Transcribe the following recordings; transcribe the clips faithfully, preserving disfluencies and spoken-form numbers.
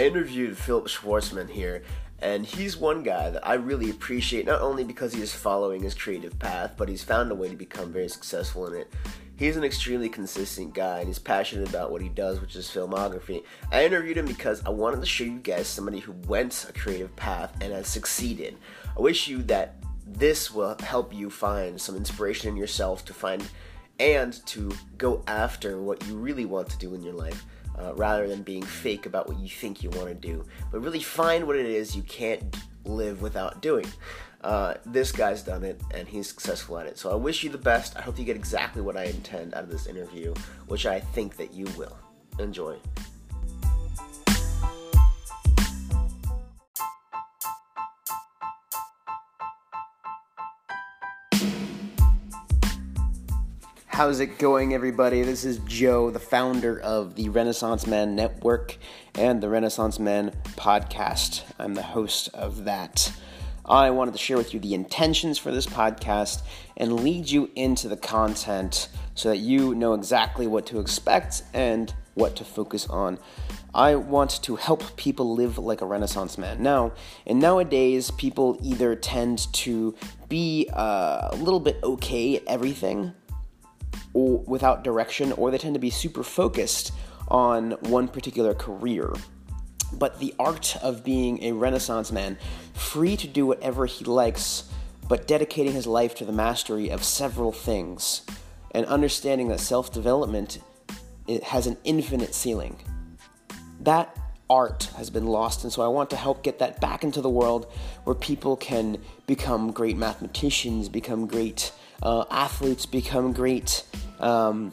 I interviewed Philip Schwartzman here, and he's one guy that I really appreciate, not only because he is following his creative path, but he's found a way to become very successful in it. He's an extremely consistent guy, and he's passionate about what he does, which is filmography. I interviewed him because I wanted to show you guys somebody who went a creative path and has succeeded. I wish you that this will help you find some inspiration in yourself to find and to go after what you really want to do in your life. Uh, rather than being fake about what you think you want to do, but really find what it is you can't live without doing. Uh, this guy's done it, and he's successful at it. So I wish you the best. I hope you get exactly what I intend out of this interview, which I think that you will. Enjoy. How's it going, everybody? This is Joe, the founder of the Renaissance Man Network and the Renaissance Man Podcast. I'm the host of that. I wanted to share with you the intentions for this podcast and lead you into the content so that you know exactly what to expect and what to focus on. I want to help people live like a Renaissance man. Now, and nowadays, people either tend to be uh, a little bit okay at everything, or without direction, or they tend to be super focused on one particular career. But the art of being a Renaissance man, free to do whatever he likes, but dedicating his life to the mastery of several things, and understanding that self-development it has an infinite ceiling. That art has been lost, and so I want to help get that back into the world where people can become great mathematicians, become great uh, athletes, become great um,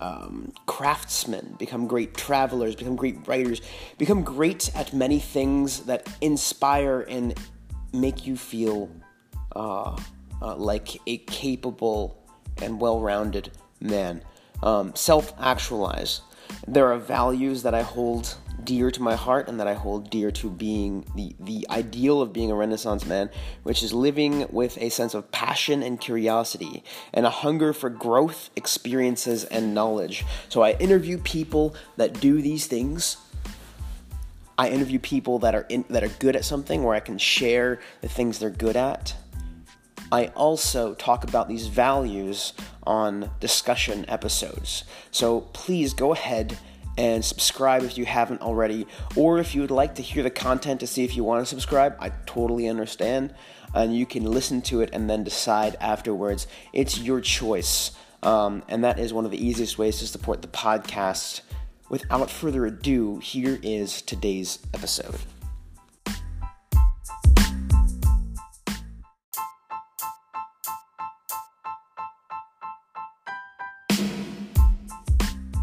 um, craftsmen, become great travelers, become great writers, become great at many things that inspire and make you feel uh, uh, like a capable and well-rounded man. Um, self-actualize. There are values that I hold dear to my heart and that I hold dear to being the, the ideal of being a Renaissance man, which is living with a sense of passion and curiosity and a hunger for growth, experiences, and knowledge. So I interview people that do these things. I interview people that are in, that are good at something where I can share the things they're good at. I also talk about these values on discussion episodes. So please go ahead and subscribe if you haven't already, or if you would like to hear the content to see if you want to subscribe, I totally understand, and you can listen to it and then decide afterwards. It's your choice, um, and that is one of the easiest ways to support the podcast. Without further ado, here is today's episode.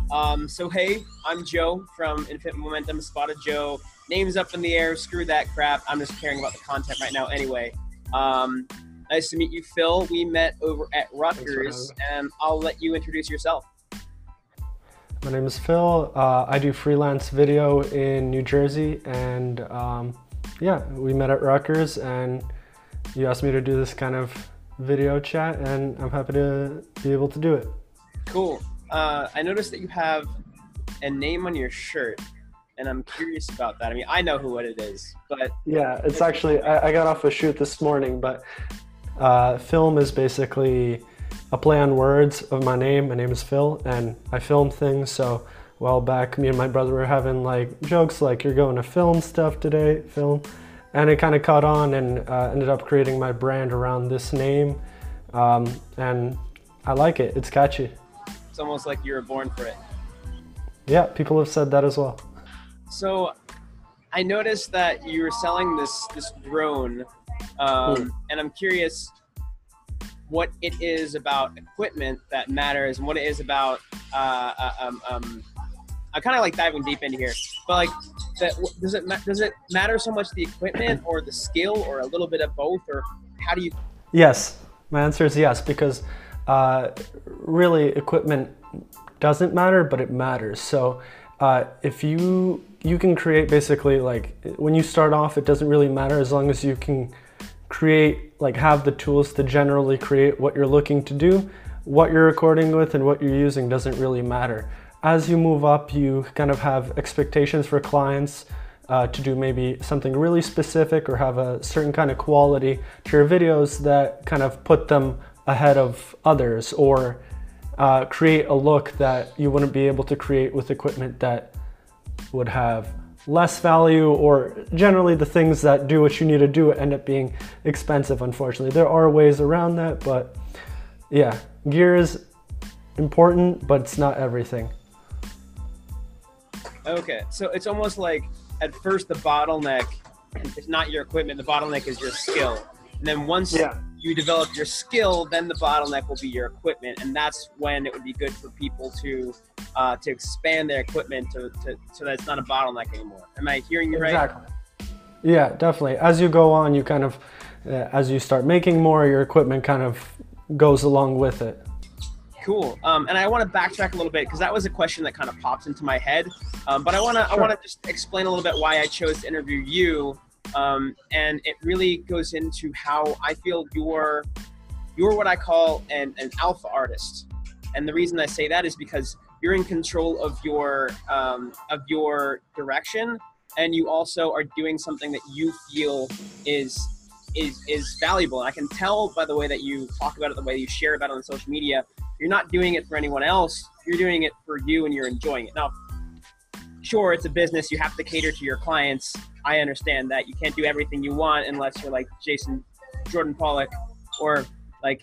Um, so, hey, I'm Joe from Infinite Momentum, Spotted Joe. Name's up in the air. Screw that crap. I'm just caring about the content right now anyway. Um, nice to meet you, Phil. We met over at Rutgers, and I'll let you introduce yourself. My name is Phil. Uh, I do freelance video in New Jersey, and um, yeah, we met at Rutgers, and you asked me to do this kind of video chat, and I'm happy to be able to do it. Cool. Uh, I noticed that you have a name on your shirt, and I'm curious about that. I mean, I know who what it is, but yeah, it's actually I, I got off a shoot this morning. But uh, film is basically a play on words of my name. My name is Phil, and I film things. So a while back, me and my brother were having like jokes, like "You're going to film stuff today, film," and it kind of caught on, and uh, ended up creating my brand around this name, um, and I like it. It's catchy. It's almost like you were born for it. Yeah, people have said that as well. So I noticed that you were selling this this drone, um, mm. and I'm curious what it is about equipment that matters and what it is about, uh, um, um, I kind of like diving deep into here, but like, that, does it ma- does it matter so much the equipment or the skill or a little bit of both, or how do you? Yes, my answer is yes, because Uh, really equipment doesn't matter, but it matters. So uh, if you, you can create basically like when you start off, it doesn't really matter as long as you can create, like have the tools to generally create what you're looking to do. What you're recording with and what you're using doesn't really matter. as you move up, you kind of have expectations for clients uh, to do maybe something really specific or have a certain kind of quality to your videos that kind of put them ahead of others, or uh, create a look that you wouldn't be able to create with equipment that would have less value, or generally the things that do what you need to do end up being expensive, unfortunately. There are ways around that, but yeah, gear is important, but it's not everything. Okay, so it's almost like at first the bottleneck is not your equipment, the bottleneck is your skill. And then once yeah. you develop your skill, then the bottleneck will be your equipment. And that's when it would be good for people to uh, to expand their equipment to, to, so that it's not a bottleneck anymore. Am I hearing you right? Exactly. Yeah, definitely. As you go on, you kind of, uh, as you start making more, your equipment kind of goes along with it. Cool. Um, and I want to backtrack a little bit because that was a question that kind of pops into my head. Um, but I want to sure. I want to just explain a little bit why I chose to interview you. Um, and it really goes into how I feel you're, you're what I call an, an alpha artist. And the reason I say that is because you're in control of your, um, of your direction, and you also are doing something that you feel is, is, is valuable. And I can tell by the way that you talk about it, the way you share about it on social media, you're not doing it for anyone else. You're doing it for you, and you're enjoying it. Now, sure, it's a business. You have to cater to your clients. I understand that you can't do everything you want unless you're like Jason Jordan Pollock or like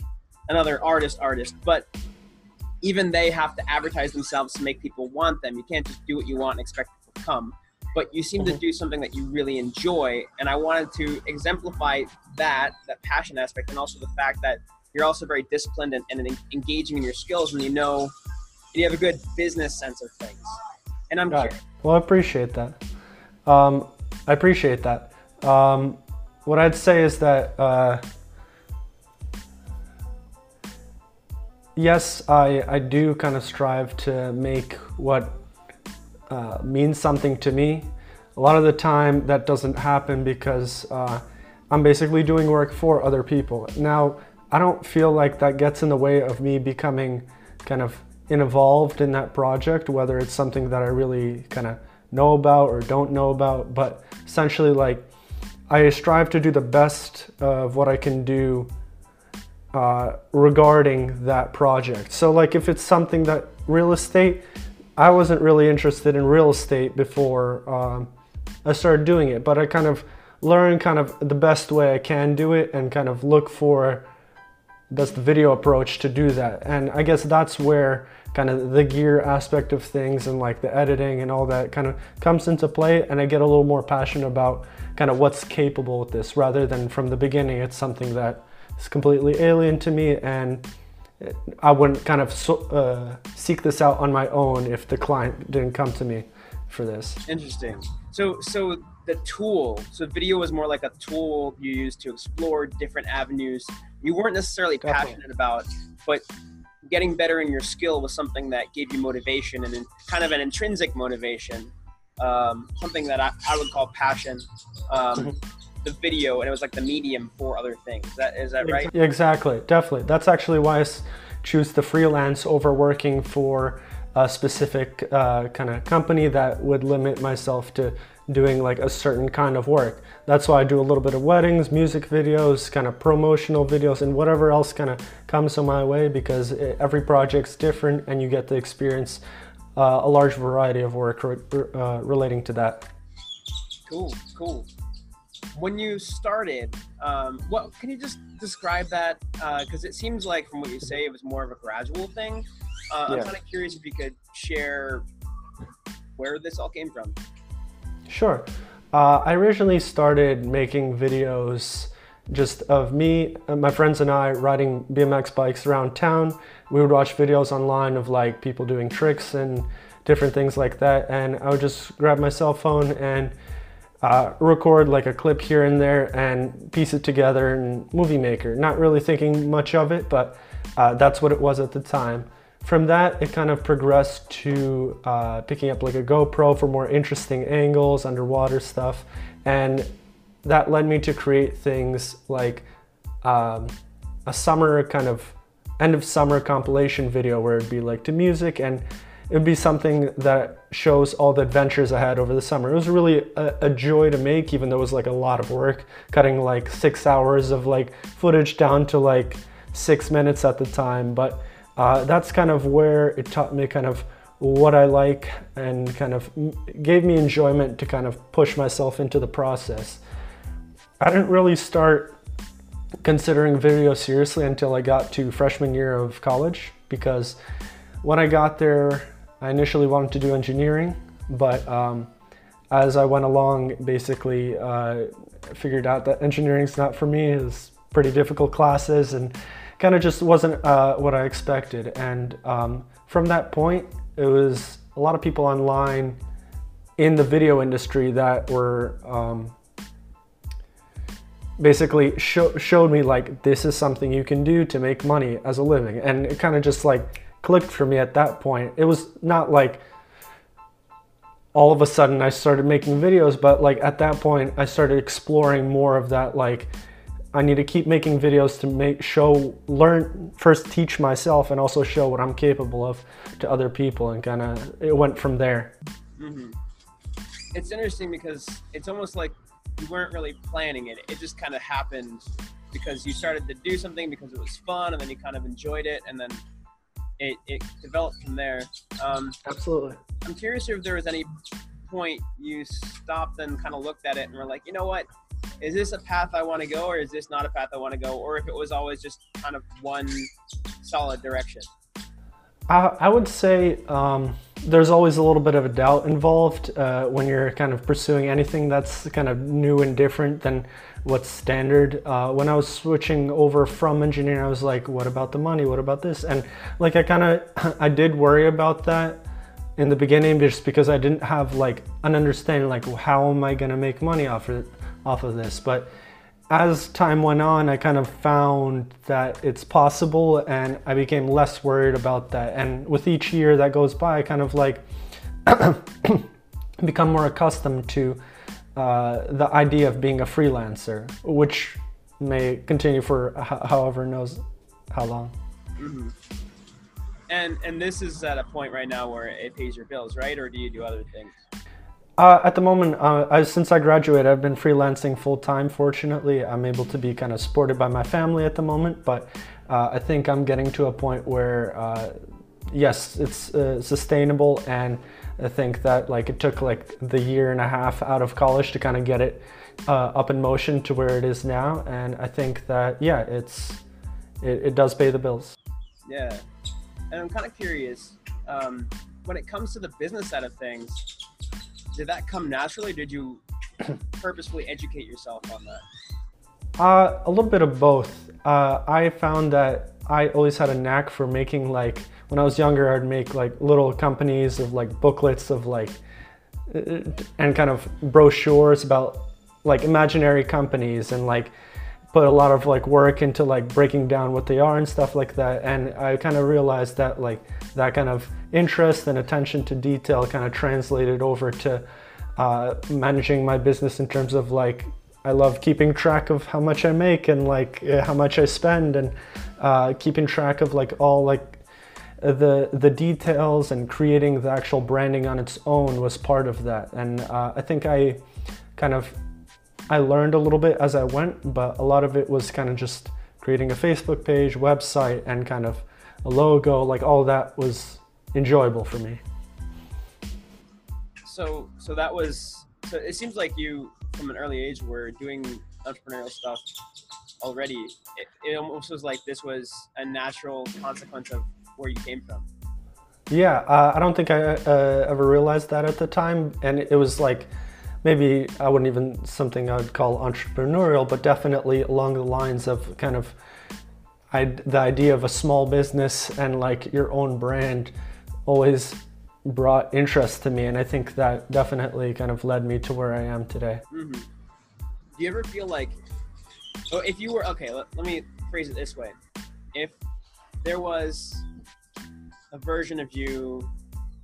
another artist artist, but even they have to advertise themselves to make people want them. You can't just do what you want and expect people to come, but you seem mm-hmm. to do something that you really enjoy. And I wanted to exemplify that, that passion aspect, and also the fact that you're also very disciplined and, and engaging in your skills, and you know, and you have a good business sense of things. And I'm curious. Well, I appreciate that. Um, I appreciate that. Um, what I'd say is that, uh, yes, I, I do kind of strive to make what uh, means something to me. A lot of the time that doesn't happen because uh, I'm basically doing work for other people. Now, I don't feel like that gets in the way of me becoming kind of involved in that project, whether it's something that I really kind of know about or don't know about, but essentially, like, I strive to do the best of what I can do uh, regarding that project. So like, if it's something that real estate, I wasn't really interested in real estate before um, I started doing it, but I kind of learned kind of the best way I can do it and kind of look for best video approach to do that. And I guess that's where kind of the gear aspect of things and like the editing and all that kind of comes into play, and I get a little more passionate about kind of what's capable with this, rather than from the beginning it's something that is completely alien to me, and I wouldn't kind of uh, seek this out on my own if the client didn't come to me for this. Interesting. So, so the tool, so video was more like a tool you used to explore different avenues you weren't necessarily Definitely. passionate about, but getting better in your skill was something that gave you motivation, and kind of an intrinsic motivation, um, something that I, I would call passion, um, the video, and it was like the medium for other things. Is that, is that right? Exactly, definitely. That's actually why I choose the freelance over working for a specific uh, kind of company that would limit myself to doing like a certain kind of work. That's why I do a little bit of weddings, music videos, kind of promotional videos, and whatever else kind of comes in my way, because every project's different and you get to experience uh, a large variety of work re uh, relating to that. Cool, cool. When you started, um, what can you just describe that? Because uh, it seems like from what you say, it was more of a gradual thing. Uh, yeah. I'm kind of curious if you could share where this all came from. Sure. Uh, I originally started making videos just of me, my friends and I riding B M X bikes around town. We would watch videos online of like people doing tricks and different things like that. And I would just grab my cell phone and uh, record like a clip here and there and piece it together in Movie Maker. Not really thinking much of it, but uh, that's what it was at the time. From that, it kind of progressed to uh, picking up like a GoPro for more interesting angles, underwater stuff. And that led me to create things like um, a summer kind of end of summer compilation video where it'd be like to music. And it would be something that shows all the adventures I had over the summer. It was really a, a joy to make, even though it was like a lot of work, cutting like six hours of like footage down to like six minutes at the time. But uh, that's kind of where it taught me kind of what I like and kind of gave me enjoyment to kind of push myself into the process. I didn't really start considering video seriously until I got to freshman year of college, because when I got there, I initially wanted to do engineering, but um, as I went along, basically uh, figured out that engineering's not for me. It was pretty difficult classes and kind of just wasn't uh, what I expected. And um, from that point, it was a lot of people online in the video industry that were um, basically show, showed me like, this is something you can do to make money as a living. And it kind of just like clicked for me at that point. It was not like all of a sudden I started making videos, but like at that point I started exploring more of that, like I need to keep making videos to make show learn first teach myself and also show what I'm capable of to other people, and kind of it went from there. Mm-hmm. It's interesting because it's almost like you weren't really planning it. It just kind of happened because you started to do something because it was fun, and then you kind of enjoyed it, and then it, it developed from there. Um, Absolutely. I'm curious if there was any point you stopped and kind of looked at it and were like, you know what, is this a path I want to go, or is this not a path I want to go? Or if it was always just kind of one solid direction? I, I would say um, there's always a little bit of a doubt involved uh, when you're kind of pursuing anything that's kind of new and different than what's standard. Uh, when I was switching over from engineering, I was like, what about the money? What about this? And like, I kind of, I did worry about that in the beginning, just because I didn't have like an understanding, like, how am I going to make money off of it? off of this. But as time went on, I kind of found that it's possible, and I became less worried about that. And with each year that goes by, I kind of like become more accustomed to uh, the idea of being a freelancer, which may continue for however knows how long. Mm-hmm. And and this is at a point right now where it pays your bills, right? Or do you do other things? Uh, at the moment, uh, I, since I graduated, I've been freelancing full-time. Fortunately, I'm able to be kind of supported by my family at the moment, but uh, I think I'm getting to a point where, uh, yes, it's uh, sustainable, and I think that like it took like the year and a half out of college to kind of get it uh, up in motion to where it is now, and I think that, yeah, it's it, it does pay the bills. Yeah, and I'm kind of curious, um, when it comes to the business side of things, did that come naturally? Did you purposefully educate yourself on that? Uh, a little bit of both. Uh, I found that I always had a knack for making, like, when I was younger, I'd make like little companies of like booklets of like, and kind of brochures about like imaginary companies, and like put a lot of like work into like breaking down what they are and stuff like that. And I kind of realized that like that kind of interest and attention to detail kind of translated over to uh, managing my business, in terms of like, I love keeping track of how much I make and like how much I spend, and uh, keeping track of like all like the the details, and creating the actual branding on its own was part of that. And uh, I think I kind of, I learned a little bit as I went, but a lot of it was kind of just creating a Facebook page, website, and kind of a logo, like all that was enjoyable for me. So, so that was, so it seems like you, from an early age, were doing entrepreneurial stuff already. It, it almost was like this was a natural consequence of where you came from. Yeah, uh, I don't think I uh, ever realized that at the time. And it was like, maybe I wouldn't even something I would call entrepreneurial, but definitely along the lines of kind of I, the idea of a small business and like your own brand always brought interest to me. And I think that definitely kind of led me to where I am today. Mm-hmm. Do you ever feel like, oh, if you were, okay, let, let me phrase it this way. If there was a version of you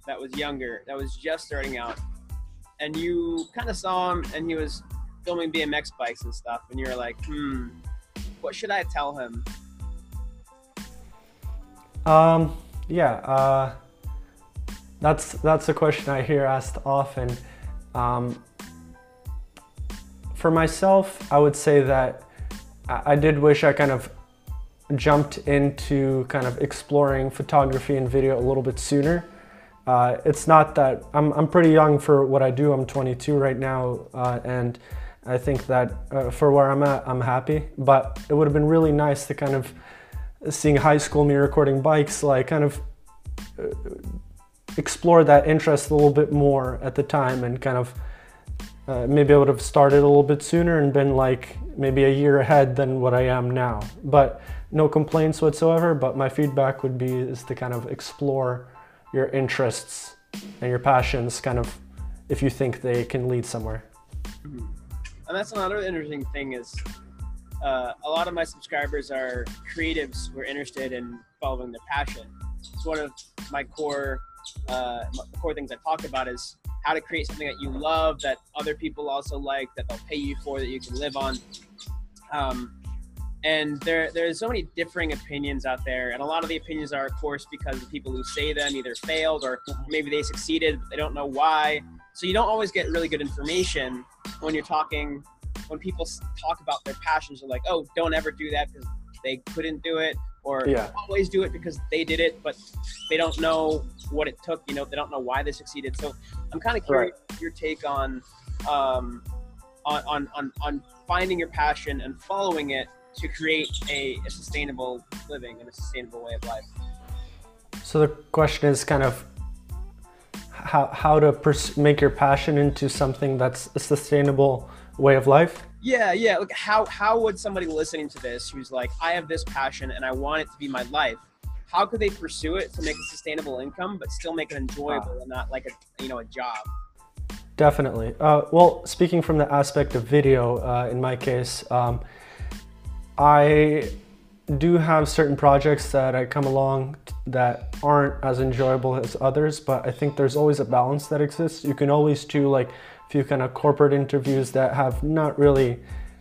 that was younger, that was just starting out, and you kind of saw him and he was filming B M X bikes and stuff, and you were like, hmm, what should I tell him? Um, yeah, uh, That's that's a question I hear asked often. Um, for myself, I would say that I did wish I kind of jumped into kind of exploring photography and video a little bit sooner. Uh, it's not that I'm, I'm pretty young for what I do. I'm twenty-two right now, uh, and I think that uh, for where I'm at, I'm happy. But it would have been really nice to kind of seeing high school me recording bikes, like kind of uh, explore that interest a little bit more at the time, and kind of uh, maybe I would have started a little bit sooner and been like maybe a year ahead than what I am now. But no complaints whatsoever, but my feedback would be is to kind of explore your interests and your passions, kind of, if you think they can lead somewhere. Mm-hmm. And that's another interesting thing is uh, a lot of my subscribers are creatives who are interested in following their passion. It's one of my core uh, the core things I talk about is how to create something that you love, that other people also like, that they'll pay you for, that you can live on. Um, And there, there's so many differing opinions out there. And a lot of the opinions are, of course, because the people who say them either failed or maybe they succeeded, but they don't know why. So you don't always get really good information when you're talking, when people talk about their passions. They're like, oh, don't ever do that because they couldn't do it, or yeah. always do it because they did it, but they don't know what it took. You know, they don't know why they succeeded. So I'm kind of curious right. your take on, um, on, on, on, on finding your passion and following it to create a, a sustainable living and a sustainable way of life. So the question is kind of how, how to pers- make your passion into something that's a sustainable way of life? Yeah, yeah. Look, how, how would somebody listening to this who's like, I have this passion and I want it to be my life, how could they pursue it to make a sustainable income but still make it enjoyable wow. and not like a, you know, a job? Definitely. Uh, well, speaking from the aspect of video, uh, in my case, um, I do have certain projects that I come along that aren't as enjoyable as others, but I think there's always a balance that exists. You can always do like a few kind of corporate interviews that have not really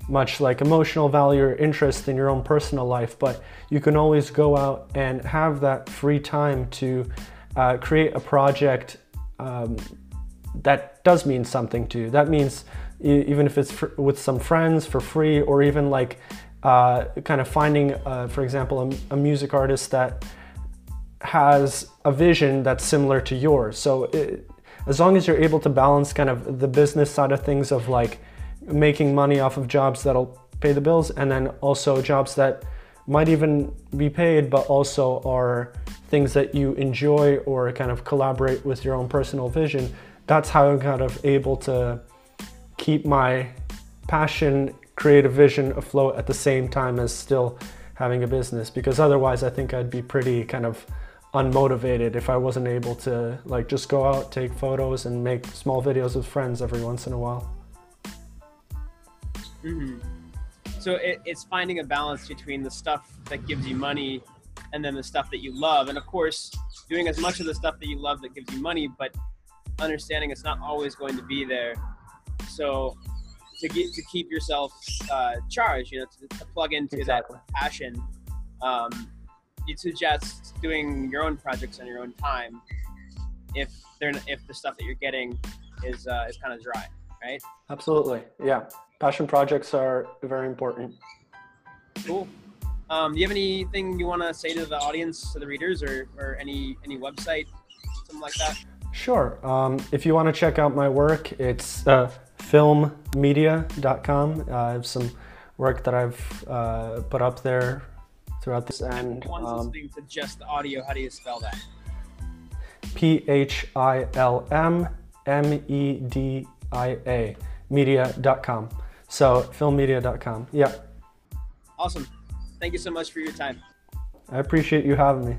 much like emotional value or interest in your own personal life, but you can always go out and have that free time to uh, create a project um, that does mean something to you. That means even if it's for, with some friends for free, or even like Uh, kind of finding, uh, for example, a, a music artist that has a vision that's similar to yours. So it, as long as you're able to balance kind of the business side of things of like making money off of jobs that'll pay the bills, and then also jobs that might even be paid, but also are things that you enjoy or kind of collaborate with your own personal vision. That's how I'm kind of able to keep my passion, creative vision afloat at the same time as still having a business, because otherwise I think I'd be pretty kind of unmotivated if I wasn't able to like just go out, take photos, and make small videos with friends every once in a while. Mm-hmm. So it, it's finding a balance between the stuff that gives you money and then the stuff that you love, and of course doing as much of the stuff that you love that gives you money, but understanding it's not always going to be there. So To, get, to keep yourself uh, charged, you know, to, to plug into exactly. that passion. Um, you'd suggest doing your own projects on your own time if they're if the stuff that you're getting is uh, is kind of dry, right? Absolutely, yeah. Passion projects are very important. Cool. Um, do you have anything you want to say to the audience, to the readers, or or any any website, something like that? Sure. Um, if you want to check out my work, it's. Uh, Philmmedia dot com. Uh, I have some work that I've uh, put up there throughout this. And um, one's listening to just the audio, how do you spell that? P H I L M M E D I A media dot com. So philmmedia dot com. Yeah. Awesome. Thank you so much for your time. I appreciate you having me.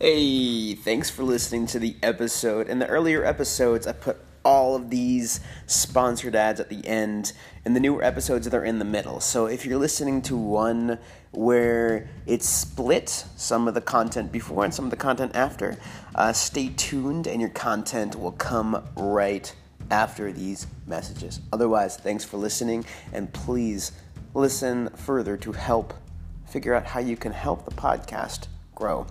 Hey, thanks for listening to the episode. In the earlier episodes, I put all of these sponsored ads at the end, and the newer episodes, they're in the middle. So if you're listening to one where it's split, some of the content before and some of the content after, uh, stay tuned and your content will come right after these messages. Otherwise, thanks for listening, and please listen further to help figure out how you can help the podcast grow.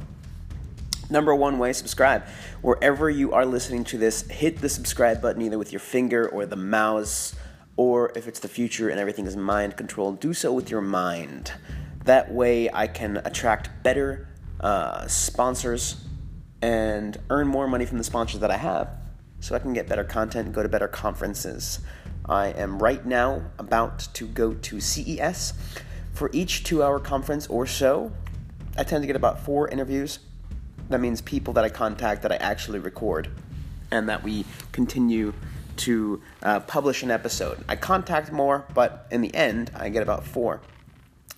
Number one way, subscribe. Wherever you are listening to this, hit the subscribe button either with your finger or the mouse, or if it's the future and everything is mind controlled, do so with your mind. That way I can attract better uh, sponsors and earn more money from the sponsors that I have so I can get better content, go to better conferences. I am right now about to go to C E S. For each two-hour conference or so, I tend to get about four interviews. That means people that I contact that I actually record and that we continue to uh, publish an episode. I contact more, but in the end, I get about four.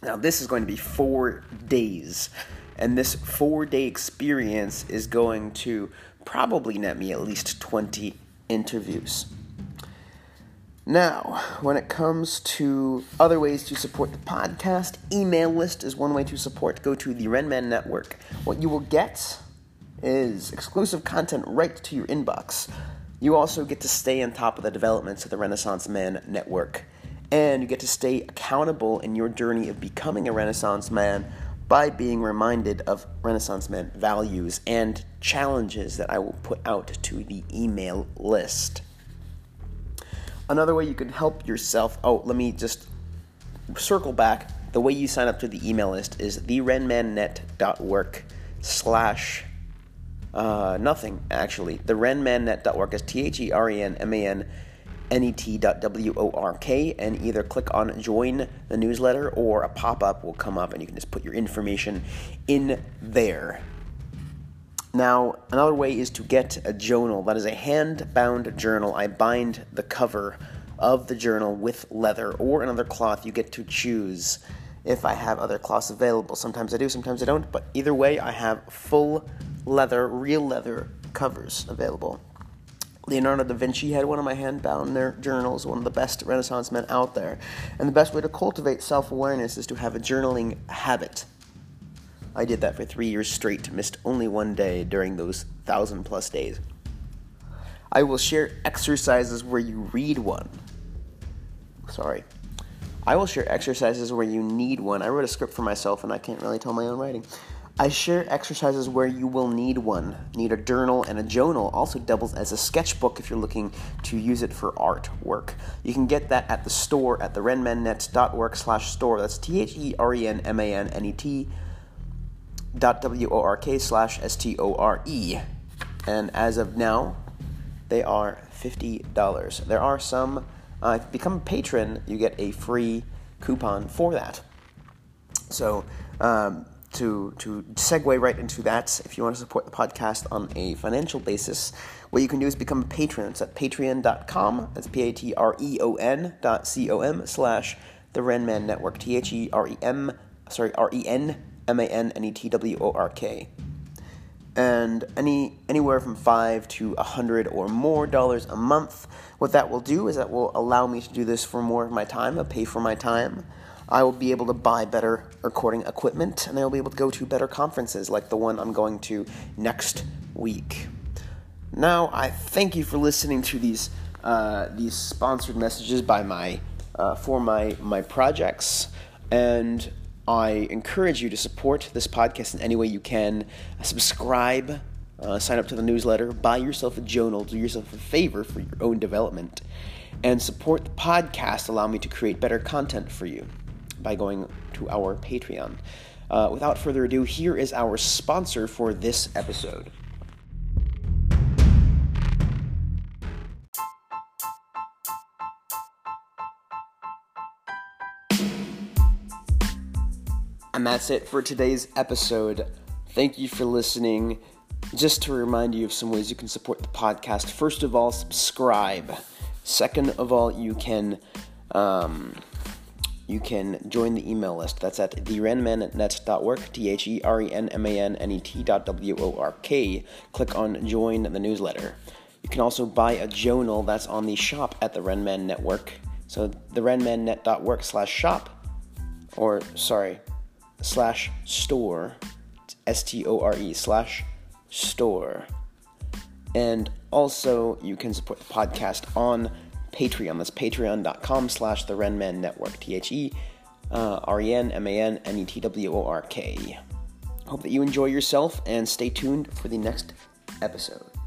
Now, this is going to be four days, and this four-day experience is going to probably net me at least twenty interviews. Now, when it comes to other ways to support the podcast, email list is one way to support. Go to the RenMan Network. What you will get is exclusive content right to your inbox. You also get to stay on top of the developments of the Renaissance Man Network. And you get to stay accountable in your journey of becoming a Renaissance Man by being reminded of Renaissance Man values and challenges that I will put out to the email list. Another way you can help yourself, oh, let me just circle back. The way you sign up to the email list is therenmannet.work slash uh, nothing, actually. therenmannet.work is T H E R E N M A N N E T dot W O R K, and either click on join the newsletter or a pop-up will come up and you can just put your information in there. Now, another way is to get a journal. That is a hand-bound journal. I bind the cover of the journal with leather or another cloth. You get to choose if I have other cloths available. Sometimes I do, sometimes I don't, but either way, I have full leather, real leather covers available. Leonardo da Vinci had one of my hand-bound journals, one of the best Renaissance men out there. And the best way to cultivate self-awareness is to have a journaling habit. I did that for three years straight, missed only one day during those thousand plus days. I will share exercises where you read one. Sorry. I will share exercises where you need one. I wrote a script for myself and I can't really tell my own writing. I share exercises where you will need one. Need a journal, and a journal also doubles as a sketchbook if you're looking to use it for artwork. You can get that at the store at therenmannet.org slash store. That's T H E R E N M A N N E T dot W O R K slash S T O R E, and as of now they are fifty dollars. There are some uh, if you become a patron you get a free coupon for that, so um, to to segue right into that, if you want to support the podcast on a financial basis, what you can do is become a patron. It's at patreon dot com, that's P A T R E O N dot C O M slash the RenMan Network, T H E R E M sorry R E N M A N N E T W O R K, and any anywhere from five to a hundred or more dollars a month. What that will do is that will allow me to do this for more of my time. I'll pay for my time. I will be able to buy better recording equipment, and I will be able to go to better conferences like the one I'm going to next week. Now, I thank you for listening to these uh, these sponsored messages by my uh, for my my projects, and I encourage you to support this podcast in any way you can. Subscribe, uh, sign up to the newsletter, buy yourself a journal, do yourself a favor for your own development, and support the podcast. Allow me to create better content for you by going to our Patreon. Uh, without further ado, here is our sponsor for this episode. And that's it for today's episode. Thank you for listening. Just to remind you of some ways you can support the podcast. First of all, subscribe. Second of all, you can um, you can join the email list. That's at therenmannet.work, T H E R E N M A N N E T dot W O R K. Click on join the newsletter. You can also buy a journal. That's on the shop at the RenMan Network. So therenmannet.work slash shop. Or, sorry... slash store, S T O R E, slash store. And also, you can support the podcast on Patreon. That's patreon dot com slash the RenMan Network, T H E uh, R E N M A N N E T W O R K. Hope that you enjoy yourself and stay tuned for the next episode.